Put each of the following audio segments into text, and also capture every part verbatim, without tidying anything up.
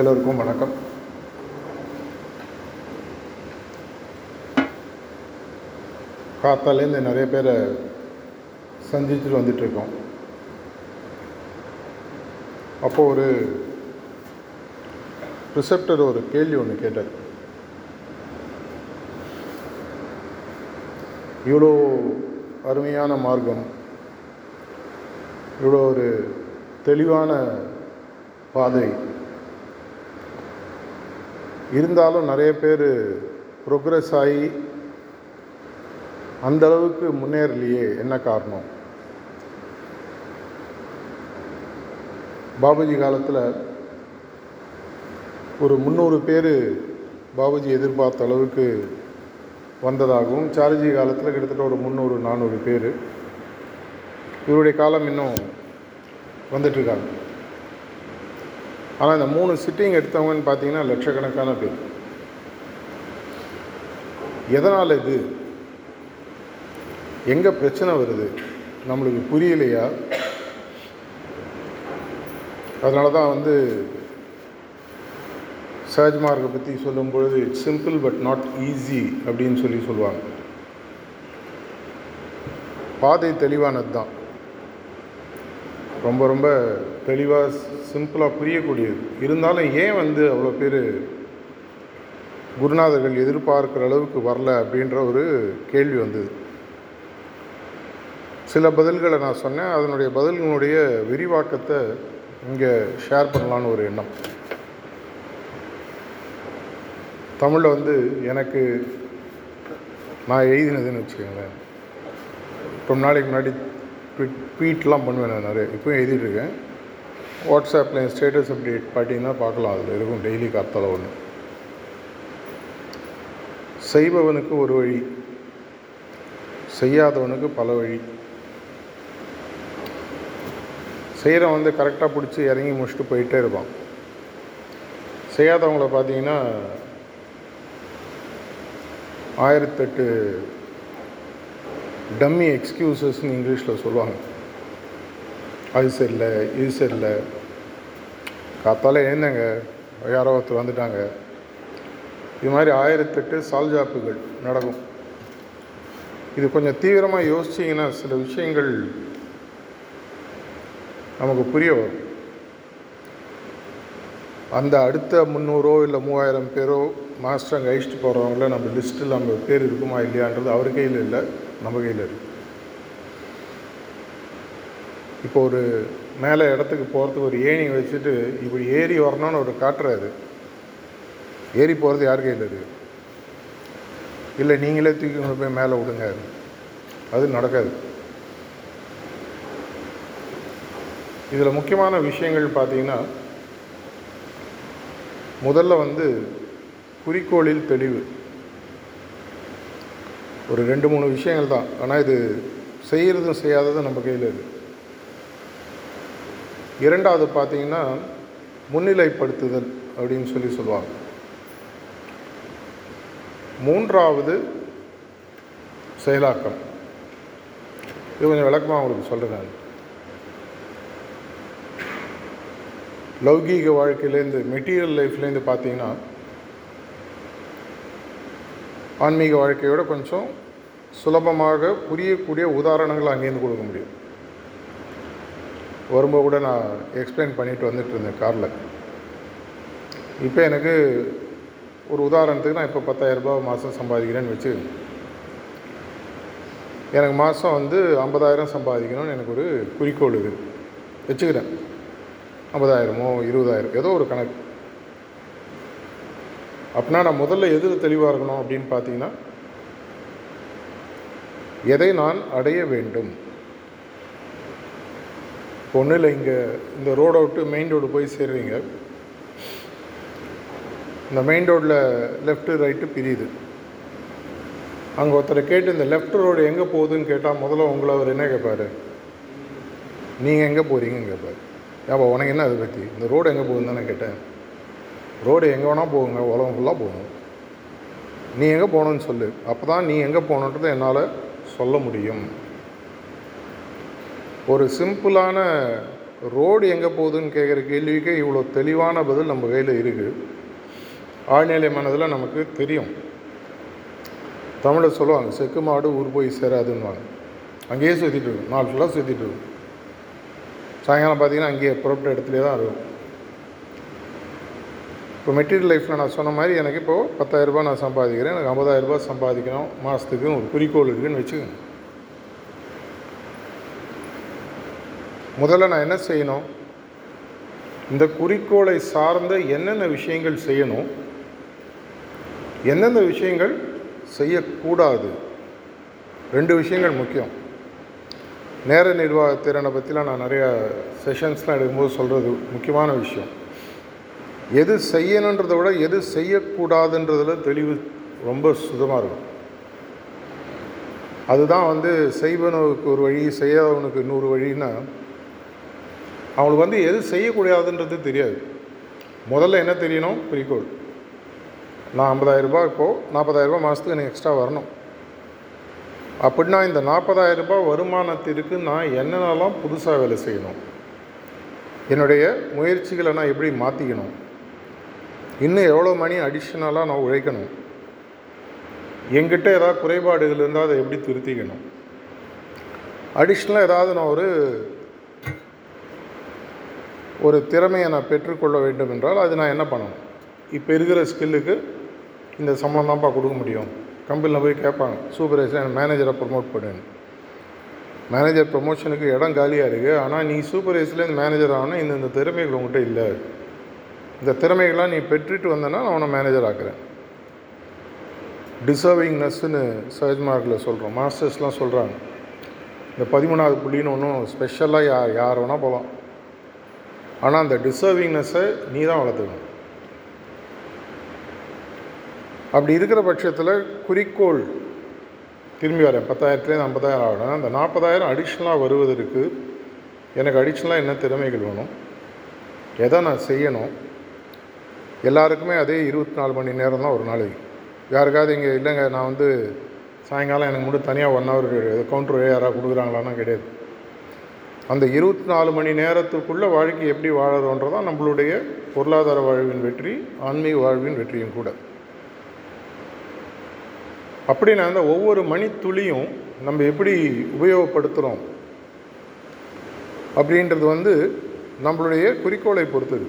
எல்லோருக்கும் வணக்கம். காத்தாலேருந்து நிறைய பேரை சந்திச்சுட்டு வந்துட்டுருக்கோம். அப்போது ஒரு ரிசப்டர் ஒரு கேள்வி ஒன்று கேட்டார். இவ்வளோ அருமையான மார்க்கம், இவ்வளோ ஒரு தெளிவான பாதை இருந்தாலும் நிறைய பேர் ப்ரோக்ரஸ் ஆகி அந்தளவுக்கு முன்னேறலையே, என்ன காரணம்? பாபுஜி காலத்தில் ஒரு முந்நூறு பேர் பாபுஜி எதிர்பார்த்த அளவுக்கு வந்ததாகவும், சார்ஜி காலத்தில் கிட்டத்தட்ட ஒரு முந்நூறு நானூறு பேர், இவருடைய காலம் இன்னும் வந்துட்டுருக்காங்க. ஆனால் இந்த மூணு சிட்டிங் எடுத்தவங்கன்னு பார்த்தீங்கன்னா லட்சக்கணக்கான பேர். எதனால் இது? எங்கே பிரச்சனை வருது? நம்மளுக்கு புரியலையா? அதனால தான் வந்து சஹஜ் மார்க்கை பற்றி சொல்லும்பொழுது it's simple but not easy அப்படின்னு சொல்லி சொல்லுவாங்க. பாதை தெளிவானது தான், ரொம்ப ரொம்ப தெளிவாக சிம்பிளாக புரியக்கூடியது. இருந்தாலும் ஏன் வந்து அவ்வளோ பேர் குருநாதர்கள் எதிர்பார்க்குற அளவுக்கு வரல அப்படின்ற ஒரு கேள்வி வந்தது. சில பதில்களை நான் சொன்னேன், அதனுடைய பதில்களுடைய விரிவாக்கத்தை இங்கே ஷேர் பண்ணலான்னு ஒரு எண்ணம். தமிழில் வந்து எனக்கு நான் எழுதினதுன்னு வச்சுக்கோங்களேன். ரொம்ப நாளைக்கு முன்னாடி ட்விட் ட்வீட்லாம் பண்ணுவேன் நான், நிறைய இப்போயும் எழுதிட்டுருக்கேன். வாட்ஸ்அப்பில் என் ஸ்டேட்டஸ் அப்டேட் பார்த்தீங்கன்னா பார்க்கலாம், அதில் இருக்கும் டெய்லி காத்தால ஒன்று. செய்பவனுக்கு ஒரு வழி, செய்யாதவனுக்கு பல வழி. செய்கிறவன் வந்து கரெக்டாக பிடிச்சி இறங்கி முடிச்சுட்டு போயிட்டே இருப்பான். செய்யாதவங்கள பார்த்தீங்கன்னா ஆயிரத்தெட்டு டம்மி எக்ஸ்கியூசஸ்ன்னு இங்கிலீஷில் சொல்லுவாங்க. அது சரியில்லை, இது சரியில்லை, காத்தால எழுந்தாங்க யாரோ ஒருத்தர் வந்துட்டாங்க, இது மாதிரி ஆயிரத்தெட்டு சால்ஜாப்புகள் நடக்கும். இது கொஞ்சம் தீவிரமாக யோசிச்சிங்கன்னா சில விஷயங்கள் நமக்கு புரிய வரும். அந்த அடுத்த முந்நூறோ இல்லை மூவாயிரம் பேரோ மாஸ்டர் கழிச்சிட்டு போகிறவங்கள நம்ம லிஸ்ட்டில் நம்ம பேர் இருக்குமா இல்லையான்றது அவர் கையில் இல்லை, நம்ம கையில் இருக்குது. இப்போ ஒரு மேலே இடத்துக்கு போகிறதுக்கு ஒரு ஏணி வச்சுட்டு இப்படி ஏறி வரணும்னு ஒரு காட்டுறாரு, ஏறி போகிறது யார் கையில் இருக்குது? இல்லை நீங்களே தூக்கி கொண்டு போய் மேலே விடுங்க, அது நடக்காது. இதில் முக்கியமான விஷயங்கள் பார்த்திங்கன்னா, முதல்ல வந்து குறிக்கோளில் தெளிவு. ஒரு ரெண்டு மூணு விஷயங்கள் தான், ஆனால் இது செய்கிறதும் செய்யாததும் நம்ம கையில் இருக்குது. இரண்டாவது பார்த்திங்கன்னா முன்னிலைப்படுத்துதல் அப்படின்னு சொல்லி சொல்லுவாங்க. மூன்றாவது செயலாக்கம். இது கொஞ்சம் விளக்கமாக அவங்களுக்கு சொல்கிறேன். லௌகீக வாழ்க்கையிலேருந்து, மெட்டீரியல் லைஃப்லேருந்து பார்த்திங்கன்னா ஆன்மீக வாழ்க்கையோட கொஞ்சம் சுலபமாக புரியக்கூடிய உதாரணங்களை அங்கேருந்து கொடுக்க முடியும். வரும்போது கூட நான் எக்ஸ்பிளைன் பண்ணிட்டு வந்துட்டு இருந்தேன் காரில். இப்போ எனக்கு ஒரு உதாரணத்துக்கு, நான் இப்போ பத்தாயிரரூபா மாதம் சம்பாதிக்கிறேன்னு வச்சு, எனக்கு மாதம் வந்து ஐம்பதாயிரம் சம்பாதிக்கணும்னு எனக்கு ஒரு குறிக்கோள் இருக்குது வச்சுக்கிறேன். ஐம்பதாயிரமோ இருபதாயிரம் ஏதோ ஒரு கணக்கு. அப்படின்னா நான் முதல்ல எதில் தெளிவாக இருக்கணும் அப்படின்னு பார்த்தீங்கன்னா, எதை நான் அடைய வேண்டும். ஒன்றும் இல்லை, இங்கே இந்த ரோடை விட்டு மெயின் ரோடு போய் சேர்றீங்க. இந்த மெயின் ரோடில் லெஃப்ட்டு ரைட்டு பிரியுது. அங்கே ஒருத்தரை கேட்டு இந்த லெஃப்ட் ரோடு எங்கே போகுதுன்னு கேட்டால் முதல்ல உங்களை அவர் என்ன கேட்பார்? நீங்கள் எங்கே போகிறீங்கன்னு கேட்பார். ஏப்பா உனக்கு என்ன அதை பற்றி? இந்த ரோடு எங்கே போகுதுன்னு நான் கேட்டேன். ரோடு எங்கே வேணால் போகுங்க, உலகம் ஃபுல்லாக போகும், நீ எங்கே போகணுன்னு சொல்லு, அப்போ தான் நீ எங்கே போகணுன்றதை என்னால் சொல்ல முடியும். ஒரு சிம்பிளான ரோடு எங்கே போகுதுன்னு கேட்குற கேள்விக்கு இவ்வளோ தெளிவான பதில் நம்ம கையில் இருக்குது. ஆழ்நிலை மனதில் நமக்கு தெரியும். தமிழில் சொல்லுவாங்க, செக்கு மாடு ஊர் போய் சேராதுன்னுவாங்க. அங்கேயே சுற்றிட்டு இருக்கும், நாள் ஃபுல்லாக சுற்றிட்டு இருக்கும். சாயங்காலம் பார்த்திங்கன்னா அங்கேயே புறப்பட்ட இடத்துலேயே தான் இருக்கும். இப்போ மெட்டீரியல் லைஃப்பில் நான் சொன்ன மாதிரி எனக்கு இப்போது பத்தாயிரரூபா நான் சம்பாதிக்கிறேன், எனக்கு ஐம்பதாயிரரூபா சம்பாதிக்கணும் மாதத்துக்குன்னு ஒரு குறிக்கோள் இருக்குதுன்னு வச்சுக்கோங்க. முதல்ல நான் என்ன செய்யணும், இந்த குறிக்கோளை சார்ந்த என்னென்ன விஷயங்கள் செய்யணும், எந்தெந்த விஷயங்கள் செய்யக்கூடாது. ரெண்டு விஷயங்கள் முக்கியம். நேர நிர்வாக திறனை பற்றிலாம் நான் நிறையா செஷன்ஸ்லாம் எடுக்கும்போது சொல்கிறது முக்கியமான விஷயம். எது செய்யணுன்றதை விட எது செய்யக்கூடாதுன்றதுல தெளிவு ரொம்ப சுத்தமாக இருக்கும். அதுதான் வந்து செய்வனுக்கு ஒரு வழி, செய்யாதவனுக்கு இன்னொரு வழின்னா, அவங்களுக்கு வந்து எது செய்யக்கூடாதுன்றது தெரியாது. முதல்ல என்ன தெரியணும், குறிக்கோள். நான் ஐம்பதாயிரரூபா இப்போது நாற்பதாயிரரூபா மாதத்துக்கு எனக்கு எக்ஸ்ட்ரா வரணும். அப்படின்னா இந்த நாற்பதாயிரரூபா வருமானத்திற்கு நான் என்னென்னலாம் புதுசாக வேலை செய்யணும், என்னுடைய முயற்சிகளை நான் எப்படி மாற்றிக்கணும், இன்னும் எவ்வளோ மணி அடிஷ்னலாக நான் உழைக்கணும், என்கிட்ட ஏதாவது குறைபாடுகள் இருந்தால் அதை எப்படி திருத்திக்கணும், அடிஷ்னலாக ஏதாவது நான் ஒரு ஒரு திறமையை நான் பெற்றுக்கொள்ள வேண்டும் என்றால் அது நான் என்ன பண்ணணும். இப்போ இருக்கிற ஸ்கில்லுக்கு இந்த சம்பளம் தான்ப்பா கொடுக்க முடியும். கம்பெனியில் போய் கேட்பாங்க, சூப்பர்வைசர் என் மேனேஜரை ப்ரொமோட் பண்ணுன்னு. மேனேஜர் ப்ரொமோஷனுக்கு இடம் காலியாக இருக்குது, ஆனால் நீ சூப்பர்வைசர்லேருந்து மேனேஜர் ஆகணும், இந்த இந்த திறமைகள் உங்கள்கிட்ட இல்லை, இந்த திறமைகள்லாம் நீ பெற்றுட்டு வந்தேன்னா நான் உன்னை மேனேஜர் ஆக்குறேன். டிசர்விங்னஸ்ன்னு சர்ச் மார்க்கில் சொல்கிறோம், மாஸ்டர்ஸ்லாம் சொல்கிறாங்க. இந்த பதிமூணாவது புள்ளின்னு ஒன்றும் ஸ்பெஷலாக யார் யார் வேணால் போகலாம், ஆனால் அந்த டிசர்விங்னஸை நீ தான் வளர்த்துக்கணும். அப்படி இருக்கிற பட்சத்தில் குறிக்கோள், திரும்பி வரேன் பத்தாயிரத்துலேருந்து ஐம்பதாயிரம் ஆகணும், அந்த நாற்பதாயிரம் அடிஷ்னலாக வருவதற்கு எனக்கு அடிஷ்னலாக என்ன திறமைகள் வேணும், எதை நான் செய்யணும். எல்லாருக்குமே அதே இருபத்தி நாலு மணி நேரம் தான் ஒரு நாளைக்கு. யாருக்காவது இங்கே இல்லைங்க நான் வந்து சாயங்காலம் எனக்கு மட்டும் தனியாக ஒன் ஹவர் கவுண்டர் யாராவது கொடுக்குறாங்களான்னா கிடையாது. அந்த இருபத்தி நாலு மணி நேரத்துக்குள்ளே வாழ்க்கை எப்படி வாழறோன்றதான் நம்மளுடைய பொருளாதார வாழ்வின் வெற்றி, ஆன்மீக வாழ்வின் வெற்றியும் கூட. அப்படி நான் அந்த ஒவ்வொரு மணித்துளியும் நம்ம எப்படி உபயோகப்படுத்துகிறோம் அப்படின்றது வந்து நம்மளுடைய குறிக்கோளை பொறுத்தது.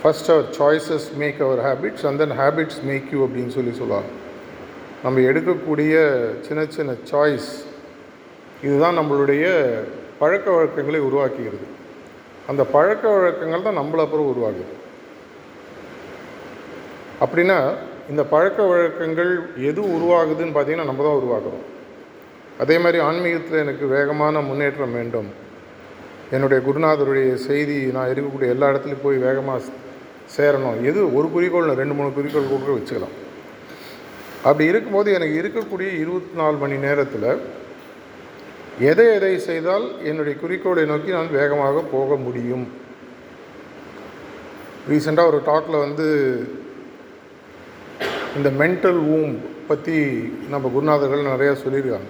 First our choices make our habits and then habits make you அப்படின்னு சொல்லி சொல்லுவாங்க. நம்ம எடுக்கக்கூடிய சின்ன சின்ன சாய்ஸ் இதுதான் நம்மளுடைய பழக்க வழக்கங்களை உருவாக்குகிறது. அந்த பழக்க வழக்கங்கள் தான் நம்மள அப்புறம் உருவாகுது. அப்படின்னா இந்த பழக்க வழக்கங்கள் எது உருவாகுதுன்னு பார்த்திங்கன்னா நம்ம தான் உருவாக்குறோம். அதே மாதிரி ஆன்மீகத்தில் எனக்கு வேகமான முன்னேற்றம் வேண்டும், என்னுடைய குருநாதருடைய செய்தி நான் இருக்கக்கூடிய எல்லா இடத்துலையும் போய் வேகமாக சேரணும், எது ஒரு குறிக்கோள், ரெண்டு மூணு குறிக்கோள் கூட வச்சுக்கலாம். அப்படி இருக்கும்போது எனக்கு இருக்கக்கூடிய இருபத்தி நாலு மணி நேரத்தில் எதை எதை செய்தால் என்னுடைய குறிக்கோளை நோக்கி நான் வேகமாக போக முடியும். ரீசெண்டாக ஒரு டாக்கில் வந்து இந்த மென்டல் வூம் பற்றி நம்ம குருநாதர்கள் நிறையா சொல்லியிருக்காங்க.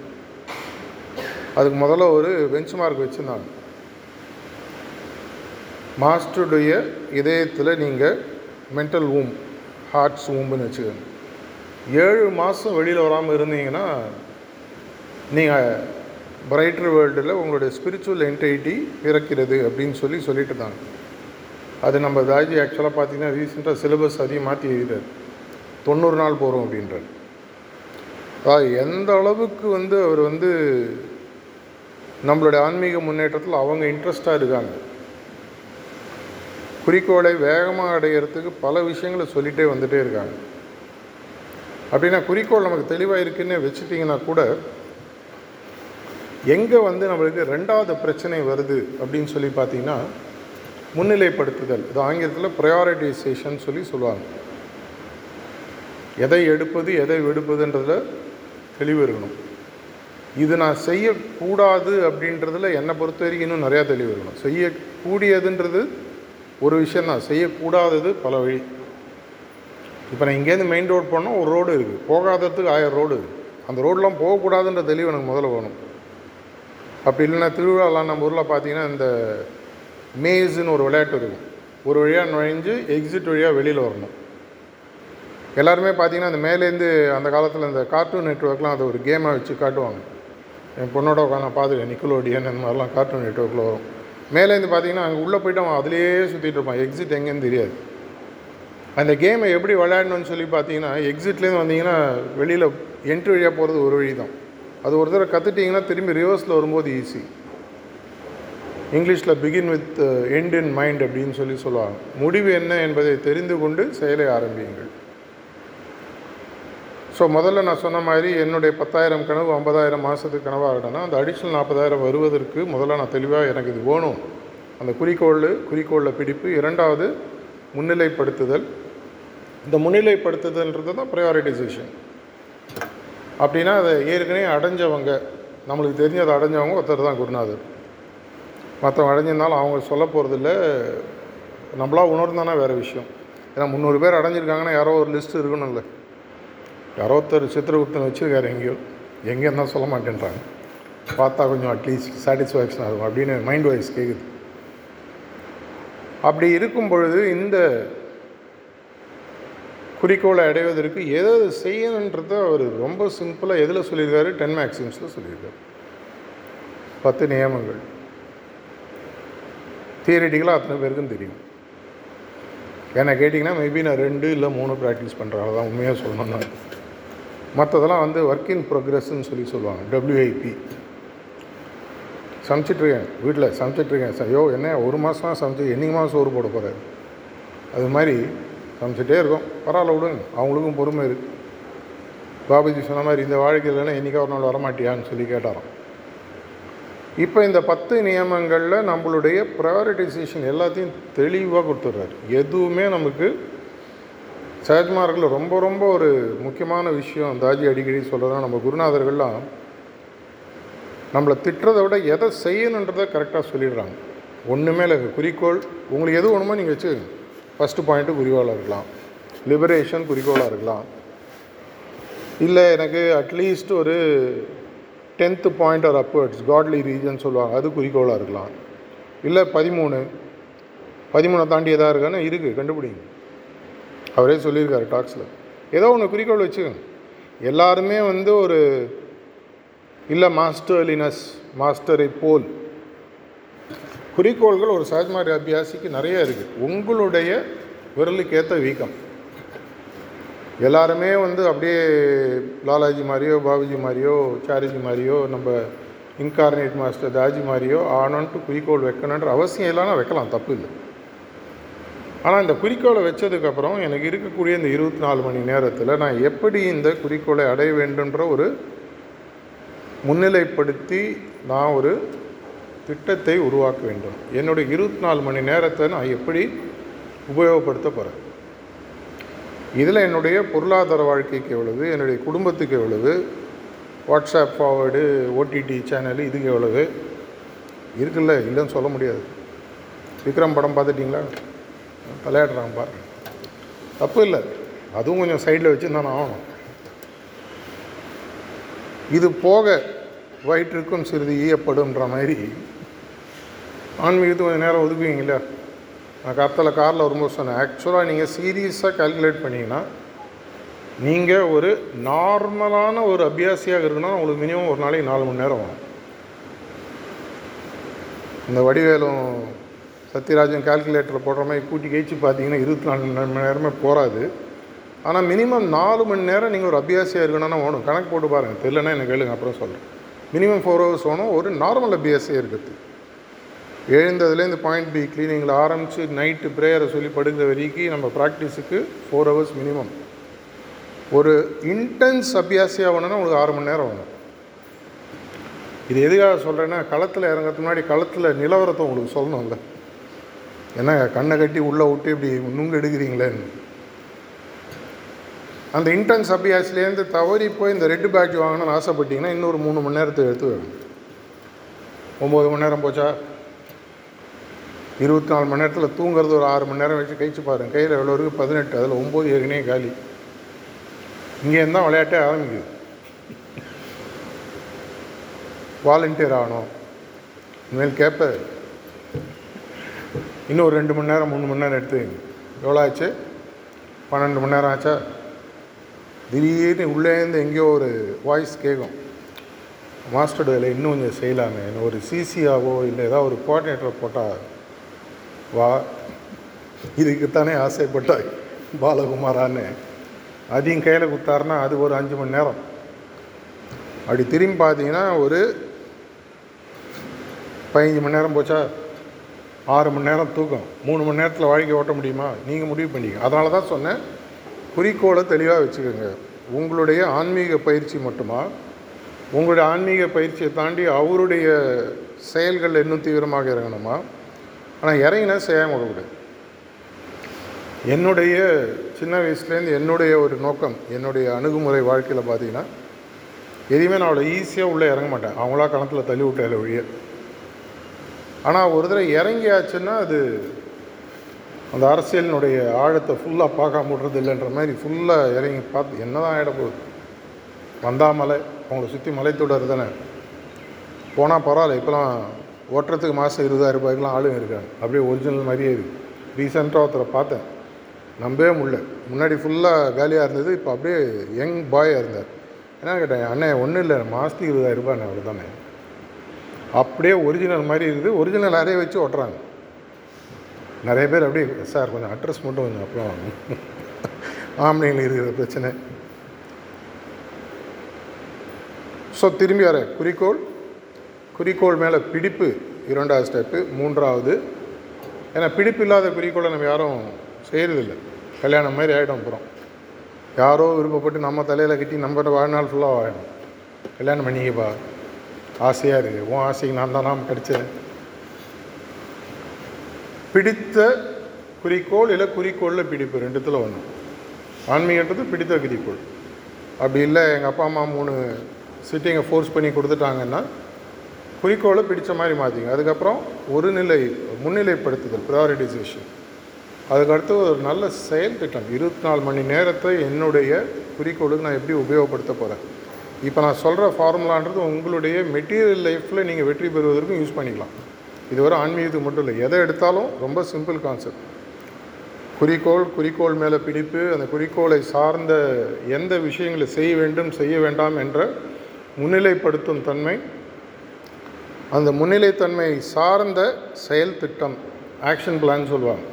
அதுக்கு முதல்ல ஒரு பெஞ்ச் மார்க் வச்சுருந்தாங்க. மாஸ்டருடைய இதயத்தில் நீங்கள் மென்டல் வூம், ஹார்ட்ஸ் வூம்னு வச்சுக்கோங்க. ஏழு மாதம் வெளியில் வராமல் இருந்தீங்கன்னா நீங்கள் பிரைட்டர் வேர்ல்டில் உங்களுடைய ஸ்பிரிச்சுவல் என்டைட்டி பிறக்கிறது அப்படின்னு சொல்லி சொல்லிட்டு இருந்தாங்க. அது நம்ம தாஜி ஆக்சுவலாக பார்த்திங்கன்னா ரீசெண்டாக சிலபஸ் அதிகம் மாற்றி எழுதிட்டார், தொண்ணூறு நாள் போகிறோம் அப்படின்றார். அதாவது எந்த அளவுக்கு வந்து அவர் வந்து நம்மளுடைய ஆன்மீக முன்னேற்றத்தில் அவங்க இன்ட்ரெஸ்டாக இருக்காங்க. குறிக்கோளை வேகமாக அடையிறதுக்கு பல விஷயங்களை சொல்லிகிட்டே வந்துகிட்டே இருக்காங்க. அப்படின்னா குறிக்கோள் நமக்கு தெளிவாக இருக்குன்னு வச்சுட்டிங்கன்னா கூட எங்கே வந்து நம்மளுக்கு ரெண்டாவது பிரச்சனை வருது அப்படின்னு சொல்லி பார்த்திங்கன்னா முன்னிலைப்படுத்துதல். இது ஆங்கிலத்தில் ப்ரையாரிட்டைசேஷன் சொல்லி சொல்லுவாங்க. எதை எடுப்பது எதை விடுப்பதுன்றதில் தெளிவு இருக்கணும். இது நான் செய்யக்கூடாது அப்படின்றதில் என்னை பொறுத்த வரைக்கும் இன்னும் நிறையா தெளிவு இருக்கணும். செய்யக்கூடியதுன்றது ஒரு விஷயந்தான், செய்யக்கூடாதது பல வழி. இப்போ நான் இங்கேருந்து மெயின் ரோடு போனால் ஒரு ரோடு இருக்குது, போகாததுக்கு ஆயிரம் ரோடு இருக்குது. அந்த ரோடெலாம் போகக்கூடாதுன்ற தெளிவு எனக்கு முதல்ல வேணும். அப்படி இல்லைன்னா திருவிழாலாம் நம்ம ஊரில் பார்த்தீங்கன்னா இந்த மேஸுன்னு ஒரு விளையாட்டு இருக்கும். ஒரு வழியாக நுழைஞ்சு எக்ஸிட் வழியாக வெளியில் வரணும். எல்லாருமே பார்த்திங்கன்னா அந்த மேலேருந்து அந்த காலத்தில் இந்த கார்ட்டூன் நெட்வொர்க்லாம் அதை ஒரு கேமாக வச்சு காட்டுவாங்க. என் பொண்ணோட உட்காந்து நான் பார்த்துருக்கேன், நிக்கலோடியன் அந்த மாதிரிலாம் கார்ட்டூன் நெட்வொர்க்கில் வரும். மேலேருந்து பார்த்திங்கன்னா அங்கே உள்ளே போய்ட்டு அவன் அதிலே சுற்றிட்டு இருப்பான், எக்ஸிட் எங்கேன்னு தெரியாது. அந்த கேமை எப்படி விளையாடணும்னு சொல்லி பார்த்தீங்கன்னா எக்ஸிட்லேருந்து வந்தீங்கன்னா வெளியில் என்ட்ரி வழியாக போகிறது ஒரு வழி தான். அது ஒரு தடவை கற்றுட்டிங்கன்னா திரும்பி ரிவர்ஸில் வரும்போது ஈஸி. இங்கிலீஷில் begin with end in mind அப்படின்னு சொல்லி சொல்லுவாங்க. முடிவு என்ன என்பதை தெரிந்து கொண்டு செயலை ஆரம்பியுங்கள். ஸோ முதல்ல நான் சொன்ன மாதிரி என்னுடைய பத்தாயிரம் கனவு ஐம்பதாயிரம் மாதத்துக்கு கனவாகட்டோன்னா அந்த அடிஷ்னல் நாற்பதாயிரம் வருவதற்கு முதல்ல நான் தெளிவாக எனக்கு இது வேணும், அந்த குறிக்கோள் குறிக்கோளில் பிடிப்பு. இரண்டாவது முன்னிலைப்படுத்துதல். இந்த முன்னிலைப்படுத்துதல்ன்றது தான் ப்ரையாரிட்டைசேஷன். அப்படின்னா அதை ஏற்கனவே அடைஞ்சவங்க, நம்மளுக்கு தெரிஞ்ச அதை அடைஞ்சவங்க ஒருத்தர் தான் குருநாதர். மற்றவங்க அடைஞ்சிருந்தாலும் அவங்க சொல்ல போகிறதில்ல, நம்மளா உணர்ந்தானா வேறு விஷயம். ஏன்னா முந்நூறு பேர் அடைஞ்சிருக்காங்கன்னா யாரோ ஒரு லிஸ்ட்டு இருக்கணும். இல்லை யாரோ ஒருத்தர் சித்திரகுப்தன் வச்சுருக்காரு எங்கேயோ, எங்கே இருந்தால் சொல்ல மாட்டேன்றாங்க. பார்த்தா கொஞ்சம் அட்லீஸ்ட் சாட்டிஸ்ஃபேக்ஷன் ஆகும் அப்படின்னு மைண்ட் வாய்ஸ் கேட்குது. அப்படி இருக்கும் பொழுது இந்த குறிக்கோளை அடைவதற்கு எதை செய்யணுன்றதை அவர் ரொம்ப சிம்பிளாக எதில் சொல்லியிருக்காரு, டென் மேக்ஸிம்ஸில் சொல்லியிருக்காரு. பத்து நியமங்கள் தியரிட்டிக்கலாக அத்தனை பேருக்கும் தெரியும். என்னை கேட்டிங்கன்னா மேபி நான் ரெண்டு இல்லை மூணு ப்ராக்டிஸ் பண்ணுறேன், அதான் உண்மையாக சொல்லணும்னா. மற்றதெல்லாம் வந்து ஒர்க் இன் ப்ரோக்ரஸ்ன்னு சொல்லி சொல்லுவாங்க. டபிள்யூஐபி சமைச்சிட்ருக்கேன், வீட்டில் சமைச்சிட்ருக்கேன் சார், யோ என்ன ஒரு மாதம் சமைச்சி என்னைக்கு மாதம் சோறு போட போகிறாரு, அது மாதிரி சமைச்சிட்டே இருக்கும். பரவாயில்ல விடுங்க, அவங்களுக்கும் பொறுமை இருக்குது. பாபுஜி சொன்ன மாதிரி இந்த வாழ்க்கையிலன்னா என்றைக்கா ஒரு நாள் வரமாட்டியான்னு சொல்லி கேட்டாராம். இப்போ இந்த பத்து நியமங்களில் நம்மளுடைய ப்ரையாரிட்டைசேஷன் எல்லாத்தையும் தெளிவாக கொடுத்துட்றாரு. எதுவுமே நமக்கு சகஜமார்களில் ரொம்ப ரொம்ப ஒரு முக்கியமான விஷயம் தாஜி அடிக்கடி சொல்கிறதுனா, நம்ம குருநாதர்கள்லாம் நம்மளை திட்டுறதை விட எதை செய்யணுன்றதை கரெக்டாக சொல்லிடுறாங்க. ஒன்றுமே இல்லை, குறிக்கோள் உங்களுக்கு எது ஒன்றுமோ நீங்கள் வச்சுக்கோங்க. ஃபஸ்ட்டு பாயிண்ட்டு குறிக்கோளாக இருக்கலாம், லிபரேஷன் குறிக்கோளாக இருக்கலாம், இல்லை எனக்கு அட்லீஸ்ட் ஒரு டென்த்து பாயிண்ட் ஆர் அப்வர்ட்ஸ் காட்லி ரீஜன் சொல்லுவாங்க, அது குறிக்கோளாக இருக்கலாம். இல்லை பதிமூணு பதிமூணை தாண்டி எதாக இருக்கான்னு இருக்குது கண்டுபிடிங்க. அவரே சொல்லியிருக்காரு டாக்ஸில். ஏதோ ஒன்று குறிக்கோள் வச்சுக்கோங்க. எல்லாருமே வந்து ஒரு இல்லை மாஸ்டர்லினஸ் மாஸ்டரை போல் குறிக்கோள்கள் ஒரு சகஜமாரி அபியாசிக்கு நிறைய இருக்குது. உங்களுடைய விரலுக்கேற்ற வீக்கம். எல்லாருமே வந்து அப்படியே லாலாஜி மாதிரியோ பாபுஜி மாதிரியோ சாரிஜி மாதிரியோ நம்ம இன்கார்னேட் மாஸ்டர் தாஜி மாதிரியோ ஆனோன்ட்டு குறிக்கோள் வைக்கணுன்ற அவசியம் இல்லைன்னா வைக்கலாம், தப்பு இல்லை. ஆனால் இந்த குறிக்கோளை வச்சதுக்கப்புறம் எனக்கு இருக்கக்கூடிய இந்த இருபத்தி நாலு மணி நேரத்தில் நான் எப்படி இந்த குறிக்கோளை அடைய வேண்டும்ன்ற ஒரு முன்னிலைப்படுத்தி நான் ஒரு திட்டத்தை உருவாக்க வேண்டும். என்னுடைய இருபத்தி நாலு மணி நேரத்தை நான் எப்படி உபயோகப்படுத்த போகிறேன், இதில் என்னுடைய பொருளாதார வாழ்க்கைக்கு எவ்வளவு, என்னுடைய குடும்பத்துக்கு எவ்வளவு, வாட்ஸ்அப் ஃபார்வர்டு ஓடிடி சேனல் இதுக்கு எவ்வளவு இருக்குல்ல, இல்லைன்னு சொல்ல முடியாது. விக்ரம் படம் பார்த்துட்டிங்களா, விளையாடுறாங்க பாருங்க, தப்பு இல்லை, அதுவும் கொஞ்சம் சைடில் வச்சு நான் ஆகணும். இது போக வயிற்றுக்கும் சிறிது ஈயப்படும்ன்ற மாதிரி ஆன்மீகத்துக்கு கொஞ்சம் நேரம் ஒதுக்குவீங்க இல்லையா. நான் கப்பத்தில் காரில் ஒரு மோசம் சொன்னேன். ஆக்சுவலாக நீங்கள் சீரியஸாக கால்குலேட் பண்ணிங்கன்னா நீங்கள் ஒரு நார்மலான ஒரு அபியாசியாக இருக்குன்னா உங்களுக்கு மினிமம் ஒரு நாளைக்கு நாலு மணி நேரம் ஆகும். இந்த வடிவேலும் சத்யராஜன் கால்குலேட்டரில் போடுற மாதிரி கூட்டி கழிச்சு பார்த்தீங்கன்னா இருபத்தி நாலு மணி நேரமே போகாது. ஆனால் மினிமம் நாலு மணி நேரம் நீங்கள் ஒரு அபியாசியாக இருக்கணும்னா ஓடும். கணக்கு போட்டு பாருங்கள், தெரியலன்னா எனக்கு கேளுங்க, அப்புறம் சொல்கிறேன். மினிமம் ஃபோர் ஹவர்ஸ் ஓணும் ஒரு நார்மல் அபியாசியாக இருக்குது. எழுந்ததுலேருந்து பாயிண்ட் பி கிளீனிங்கில் ஆரம்பித்து நைட்டு ப்ரேயரை சொல்லி படுக்கிற வரைக்கும் நம்ம ப்ராக்டிஸுக்கு ஃபோர் ஹவர்ஸ் மினிமம். ஒரு இன்டென்ஸ் அபியாசியாக வேணும்னா உங்களுக்கு ஆறு மணி நேரம் வேணும். இது எதுக்காக சொல்கிறேன்னா களத்தில் இறங்கிறதுக்கு முன்னாடி களத்தில் நிலவரத்தை உங்களுக்கு சொல்லணும்ல. ஏன்னா கண்ணை கட்டி உள்ளே விட்டு இப்படி நுங்கு எடுக்கிறீங்களேன்னு அந்த இன்டென்ஸ் அபியாஸ்லேருந்து தவறி போய் இந்த ரெட்டு பேட்ச் வாங்கணும்னு ஆசைப்பட்டிங்கன்னா இன்னொரு மூணு மணி நேரத்தை எடுத்து வேணும். ஒம்பது மணி நேரம் போச்சா, இருபத்தி நாலு மணி நேரத்தில் தூங்குறது ஒரு ஆறு மணி நேரம் வச்சு கழிச்சு பாருங்கள், கையில் எவ்வளோ இருக்குது பதினெட்டு, அதில் ஒம்பது ஏற்கனவே காலி. இங்கேருந்து தான் விளையாட்டே ஆரம்பிக்குது. வாலண்டியர் ஆகணும், இனிமேல் கேட்பார். இன்னும் ஒரு ரெண்டு மணி நேரம் மூணு மணி நேரம் எடுத்துக்கங்க. எவ்வளோ ஆச்சு? பன்னெண்டு மணி நேரம் ஆச்சா? திடீர்னு உள்ளேருந்து எங்கேயோ ஒரு வாய்ஸ் கேட்கும், மாஸ்டர் வேலை இன்னும் கொஞ்சம் செய்யலாமே, ஒரு சிசியாவோ இல்லை ஏதாவது ஒரு கோஆர்டினேட்டரை போட்டால் வா. இதுக்குத்தானே ஆசைப்பட்டாய் பாலகுமாரான்னு. அதையும் கையில் கொடுத்தாருன்னா அது ஒரு அஞ்சு மணி நேரம். அப்படி திரும்பி பார்த்தீங்கன்னா ஒரு பதினஞ்சு மணி நேரம் போச்சா? ஆறு மணி நேரம் தூக்கம். மூணு மணி நேரத்தில் வாழ்க்கை ஓட்ட முடியுமா? நீங்கள் முடிவு பண்ணிக்க. அதனால தான் சொன்னேன், குறிக்கோளை தெளிவாக வச்சுக்கோங்க. உங்களுடைய ஆன்மீக பயிற்சி மட்டுமா? உங்களுடைய ஆன்மீக பயிற்சியை தாண்டி அவருடைய செயல்கள் இன்னும் தீவிரமாக இறங்கணுமா? ஆனால் இறங்கினா செய்யாமல் விடக்கூடாது. என்னுடைய சின்ன வயசுலேருந்து என்னுடைய ஒரு நோக்கம், என்னுடைய அணுகுமுறை வாழ்க்கையில் பார்த்திங்கன்னா, எதுவுமே நான் அவ்வளோ ஈஸியாக உள்ளே இறங்க மாட்டேன். அவங்களா கணத்தில் தள்ளி விட்டால ஒழிய. ஆனால் ஒரு தடவை இறங்கியாச்சுன்னா அது அந்த அரசியலினுடைய ஆழத்தை ஃபுல்லாக பார்க்க முடிறது இல்லைன்ற மாதிரி ஃபுல்லாக இறங்கி பார்த்து என்ன தான் ஆகிட போகுது. வந்தால் மலை, அவங்கள சுற்றி மலைத்தொடர் தானே, போனால் பரவாயில்ல. இப்போலாம் ஓட்டுறதுக்கு மாதம் இருபதாயிரம் ரூபாய்க்குலாம் ஆளுங்க இருக்காங்க. அப்படியே ஒரிஜினல் மாதிரியே இருக்குது. ரீசெண்டாக ஒருத்தரை பார்த்தேன், நம்பவே முடியல. முன்னாடி ஃபுல்லாக காலியாக இருந்தது, இப்போ அப்படியே யங் பாயாக இருந்தார். என்ன கேட்டேன், அண்ணே ஒன்றும் இல்லை, மாதத்துக்கு இருபதாயிரம் ரூபாய் அவர் தானே, அப்படியே ஒரிஜினல் மாதிரி இருக்குது. ஒரிஜினல் நிறைய வச்சு ஓட்டுறாங்க நிறைய பேர். அப்படியே சார் கொஞ்சம் அட்ரஸ் மட்டும் கொஞ்சம் அப்புறம் ஆன்லைனில் இருக்கிற பிரச்சனை. ஸோ திரும்பி வர குறிக்கோள், குறிக்கோள் மேலே பிடிப்பு இரண்டாவது ஸ்டெப்பு. மூன்றாவது, ஏன்னா பிடிப்பு இல்லாத குறிக்கோளை நம்ம யாரும் செய்கிறதில்லை. கல்யாணம் மாதிரி ஆகிடும். அப்புறம் யாரோ விருப்பப்பட்டு நம்ம தலையில் கட்டி நம்ம வாழ்நாள் ஃபுல்லாக ஆகிடும். கல்யாணம் பண்ணிக்கப்பா, ஆசையாக இருக்குது, உன் ஆசைக்கு நான் தான் நாம் கிடைச்சேன். பிடித்த குறிக்கோள் இல்லை குறிக்கோளில் பிடிப்பு, ரெண்டுத்தில் ஒன்று. ஆன்மீகன்றது பிடித்த குறிக்கோள். அப்படி இல்லை எங்கள் அப்பா அம்மா மூணு சிட்டிங்கை ஃபோர்ஸ் பண்ணி கொடுத்துட்டாங்கன்னா குறிக்கோளை பிடித்த மாதிரி மாற்றிங்க. அதுக்கப்புறம் ஒரு நிலை முன்னிலைப்படுத்துதல், ப்ரையாரிட்டிசேஷன். அதுக்கடுத்து ஒரு நல்ல செயல் திட்டம். இருபத்தி நாலு மணி நேரத்தை என்னுடைய குறிக்கோளுக்கு நான் எப்படி உபயோகப்படுத்த போகிறேன். இப்போ நான் சொல்கிற ஃபார்முலான்றது உங்களுடைய மெட்டீரியல் லைஃப்பில் நீங்கள் வெற்றி பெறுவதற்கும் யூஸ் பண்ணிக்கலாம். இது ஒரு ஆன்மீகத்துக்கு மட்டும் இல்லை, எதை எடுத்தாலும் ரொம்ப சிம்பிள் கான்செப்ட். குறிக்கோள், குறிக்கோள் மேலே பிடிப்பு, அந்த குறிக்கோளை சார்ந்த எந்த விஷயங்களை செய்ய வேண்டும் செய்ய வேண்டாம் என்ற முன்னிலைப்படுத்தும் தன்மை, அந்த முன்னிலைத்தன்மை சார்ந்த செயல் திட்டம், ஆக்ஷன் பிளான் சொல்லுவாங்க.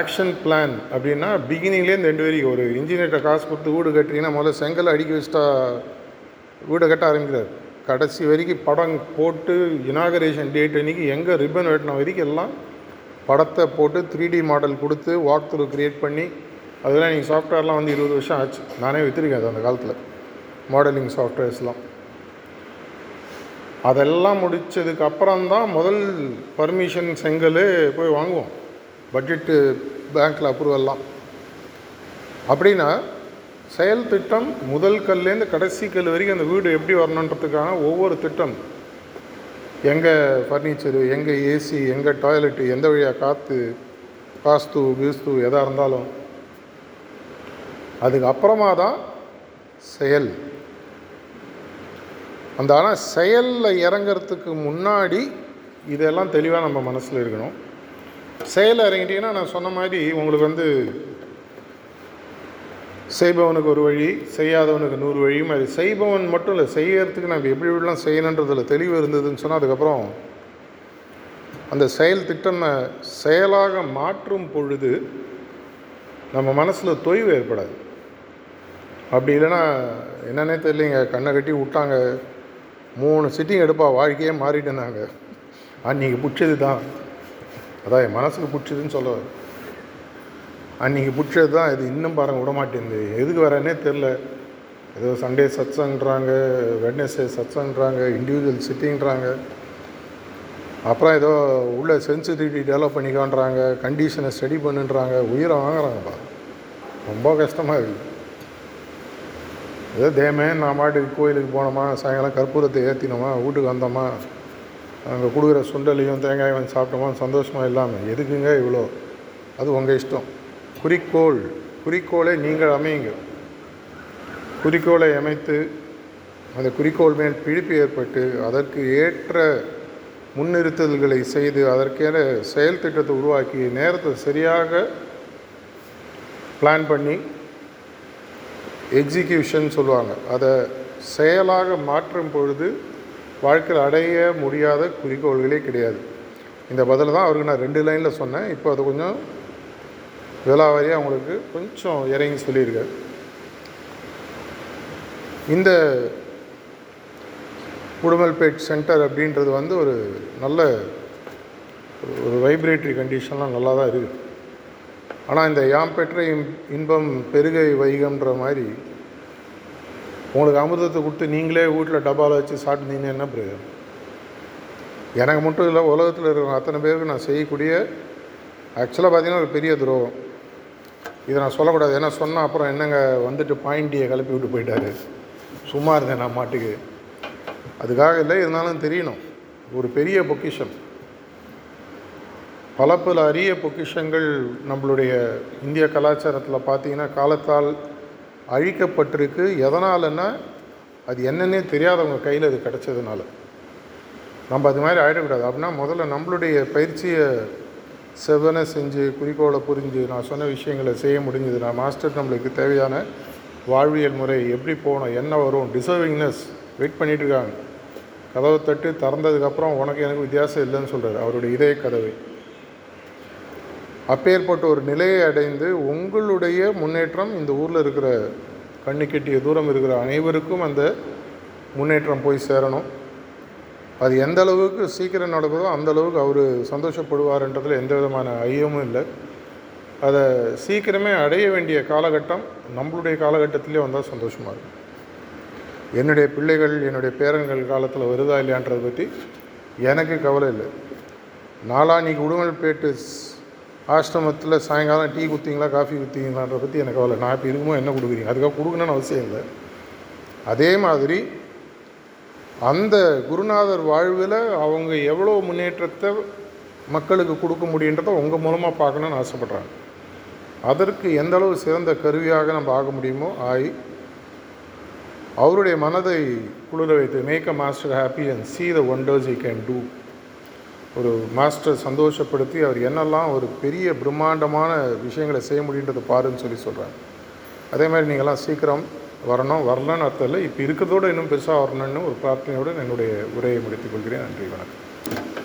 ஆக்ஷன் பிளான் அப்படின்னா பிகினிங்லேருந்து ரெண்டு வரைக்கும். ஒரு இன்ஜினியர்கிட்ட காசு கொடுத்து வீடு கட்டுறீங்கன்னா முதல்ல செங்கல் அடிக்க வச்சுட்டா வீடை கட்ட ஆரம்பிக்கிறார். கடைசி வரைக்கும் படம் போட்டு இனாகரேஷன் டேட் அன்றைக்கி எங்கே ரிப்பன் வெட்டின வரைக்கும் எல்லாம் படத்தை போட்டு த்ரீ டி மாடல் கொடுத்து வாக் த்ரூ க்ரியேட் பண்ணி, அதெல்லாம் நீங்கள் சாஃப்ட்வேர்லாம் வந்து இருபது வருஷம் ஆச்சு. நானே விற்றுருக்கேன் அது. அந்த காலத்தில் மாடலிங் சாஃப்ட்வேர்ஸ்லாம் அதெல்லாம் முடித்ததுக்கு அப்புறம்தான் முதல் பர்மிஷன் செங்கல் போய் வாங்குவோம், பட்ஜெட்டு பேங்க்கில் அப்ரூவல்லாம். அப்படின்னா செயல் திட்டம் முதல் கல்லேருந்து கடைசி கல் வரைக்கும் அந்த வீடு எப்படி வரணுன்றதுக்கான ஒவ்வொரு திட்டம், எங்கே ஃபர்னிச்சரு, எங்கே ஏசி, எங்கே டாய்லெட்டு, எந்த வழியாக காற்று, காஸ்து கீஸ்து எதாக இருந்தாலும் அதுக்கப்புறமா தான் செயல் அந்த. ஆனால் செயலில் இறங்கிறதுக்கு முன்னாடி இதெல்லாம் தெளிவாக நம்ம மனசில் இருக்கணும். செயலில் இறங்கிட்டிங்கன்னா நான் சொன்ன மாதிரி உங்களுக்கு வந்து செய்பவனுக்கு ஒரு வழி, செய்யாதவனுக்கு நூறு வழி மாதிரி. செய்பவன் மட்டும் இல்லை, செய்யறதுக்கு நம்ம எப்படி எப்படிலாம் செய்யணுன்றதில் தெளிவு இருந்ததுன்னு சொன்னால் அதுக்கப்புறம் அந்த செயல் திட்டம் செயலாக மாற்றும் பொழுது நம்ம மனசில் தொய்வு ஏற்படாது. அப்படி இல்லைன்னா என்னன்னே தெரியலைங்க, கண்ணை கட்டி விட்டாங்க, மூணு சிட்டிங் எடுப்பா வாழ்க்கையே மாறிட்டேனாங்க, அன்றைக்கி பிடிச்சது தான், அதான் என் மனசுக்கு பிடிச்சதுன்னு சொல்ல, அன்றைக்கி பிடிச்சது தான் இது, இன்னும் பாருங்கள் விடமாட்டேங்குது, எதுக்கு வரேன்னே தெரில, ஏதோ சண்டே சத்சங்கிறாங்க, வெட்னஸ்டே சத்சங்கிறாங்க, இண்டிவிஜுவல் சிட்டிங்கிறாங்க, அப்புறம் ஏதோ உள்ள சென்சிட்டிவிட்டி டெவலப் பண்ணிக்கான்றாங்க, கண்டிஷனை ஸ்டடி பண்ணுன்றாங்க, உயிரை வாங்குறாங்கப்பா, ரொம்ப கஷ்டமாக இருக்குது. ஏதோ தேமே நான் மாட்டுக்கு கோயிலுக்கு போனோமா, சாயங்காலம் கற்பூரத்தை ஏற்றினோமா, வீட்டுக்கு வந்தோமா, அங்கே கொடுக்குற சுண்டலையும் தேங்காயும் வந்து சாப்பிட்டோமா, சந்தோஷமாக இல்லாமல் எதுக்குங்க இவ்வளோ? அது உங்கள் இஷ்டம். குறிக்கோள், குறிக்கோளை நீங்கள் அமையுங்க. குறிக்கோளை அமைத்து அந்த குறிக்கோள் மேல் பிடிப்பு ஏற்பட்டு அதற்கு ஏற்ற முன்னிறுத்துதல்களை செய்து அதற்கேன செயல் திட்டத்தை உருவாக்கி நேரத்தை சரியாக பிளான் பண்ணி எக்ஸிக்யூஷன் சொல்லுவாங்க, அதை செயலாக மாற்றும் பொழுது வாழ்க்கையில் அடைய முடியாத குறிக்கோள்களே கிடையாது. இந்த பதில் தான் அவருக்கு நான் ரெண்டு லைனில் சொன்னேன், இப்போ அது கொஞ்சம் விலாவாரியாக அவங்களுக்கு கொஞ்சம் இறங்கி சொல்லியிருக்காரு. இந்த உடுமல்பேட் சென்டர் அப்படின்றது வந்து ஒரு நல்ல ஒரு வைப்ரேட்டரி கண்டிஷன்லாம் நல்லா தான் இருக்குது. ஆனால் இந்த யாம் பெற்ற இன்பம் பெருகை வைகன்ற மாதிரி உங்களுக்கு அமிர்தத்தை கொடுத்து நீங்களே வீட்டில் டப்பாவில் வச்சு சாப்பிட்டுருந்தீங்கன்னா என்ன பிரயோஜனம்? எனக்கு மட்டும் இல்லை, உலகத்தில் இருக்கிற அத்தனை பேருக்கு நான் செய்யக்கூடிய ஆக்சுவலாக பார்த்திங்கன்னா ஒரு பெரிய துரோகம். இதை நான் சொல்லக்கூடாது, ஏன்னா சொன்னால் அப்புறம் என்னங்க வந்துட்டு பாயிண்டியை கிளப்பி விட்டு போயிட்டாரு, சும்மா இருந்தேன் நான் மாட்டுக்கு, அதுக்காக இல்லை, இருந்தாலும் தெரியணும். ஒரு பெரிய பொக்கிஷம், பல பல அரிய பொக்கிஷங்கள் நம்மளுடைய இந்திய கலாச்சாரத்தில் பார்த்திங்கன்னா காலத்தால் அழிக்கப்பட்டிருக்கு. எதனாலன்னா அது என்னன்னே தெரியாதவங்க கையில் அது கிடச்சதுனால. நம்ம அது மாதிரி ஆகிடக்கூடாது. அப்படின்னா முதல்ல நம்மளுடைய பயிற்சியை செவனை செஞ்சு குறிக்கோளை புரிஞ்சு நான் சொன்ன விஷயங்களை செய்ய முடிஞ்சது. நான் மாஸ்டர் நம்மளுக்கு தேவையான வாழ்வியல் முறை எப்படி போகணும், என்ன வரும், டிசர்விங்னஸ் வெயிட் பண்ணிகிட்ருக்காங்க. கதவை தட்டு திறந்ததுக்கப்புறம் உனக்கு எனக்கு வித்தியாசம் இல்லைன்னு சொல்கிறார் அவருடைய இதய கதவை. அப்பேற்பட்ட ஒரு நிலையை அடைந்து உங்களுடைய முன்னேற்றம் இந்த ஊரில் இருக்கிற கண்ணுக்கெட்டிய தூரம் இருக்கிற அனைவருக்கும் அந்த முன்னேற்றம் போய் சேரணும். அது எந்த அளவுக்கு சீக்கிரம் நடக்குதோ அந்தளவுக்கு அவர் சந்தோஷப்படுவார்ன்றதில் எந்த விதமான ஐயமும் இல்லை. அதை சீக்கிரமே அடைய வேண்டிய காலகட்டம் நம்மளுடைய காலகட்டத்திலே வந்தால் சந்தோஷமாக இருக்கும். என்னுடைய பிள்ளைகள் என்னுடைய பேரன்கள் காலத்தில் வருதா இல்லையான்றதை பற்றி எனக்கு கவலை இல்லை. நாளானிக்கு உடுமல்பேட்டு ஆசிரமத்தில் சாயங்காலம் டீ குத்திங்களா காஃபி குத்திங்களான்றதை பற்றி எனக்கு கவலை. நான் இப்போ இருக்குமோ என்ன கொடுக்குறீங்க, அதுக்காக கொடுக்கணும்னு அவசியம் இல்லை. அதே மாதிரி அந்த குருநாதர் வாழ்வில் அவங்க எவ்வளோ முன்னேற்றத்தை மக்களுக்கு கொடுக்க முடியுன்றதை உங்கள் மூலமாக பார்க்கணுன்னு ஆசைப்பட்றாங்க. அதற்கு எந்தளவு சிறந்த கருவியாக நம்ம ஆக முடியுமோ ஆகி அவருடைய மனதை குளிர வைத்து make a master happy and see the wonders you can do. ஒரு மாஸ்டர் சந்தோஷப்படுத்தி அவர் என்னெல்லாம் ஒரு பெரிய பிரம்மாண்டமான விஷயங்களை செய்ய முடியுன்றதை பாருன்னு சொல்லி சொல்கிறாங்க. அதே மாதிரி நீங்கள்லாம் சீக்கிரம் வரணும், வரலான்னு அர்த்தம் இல்லை, இப்போ இருக்கிறதோடு இன்னும் பெருசாக வரணும்னு ஒரு பிரார்த்தனையோடு என்னுடைய உரையை முடித்துக் கொள்கிறேன். நன்றி, வணக்கம்.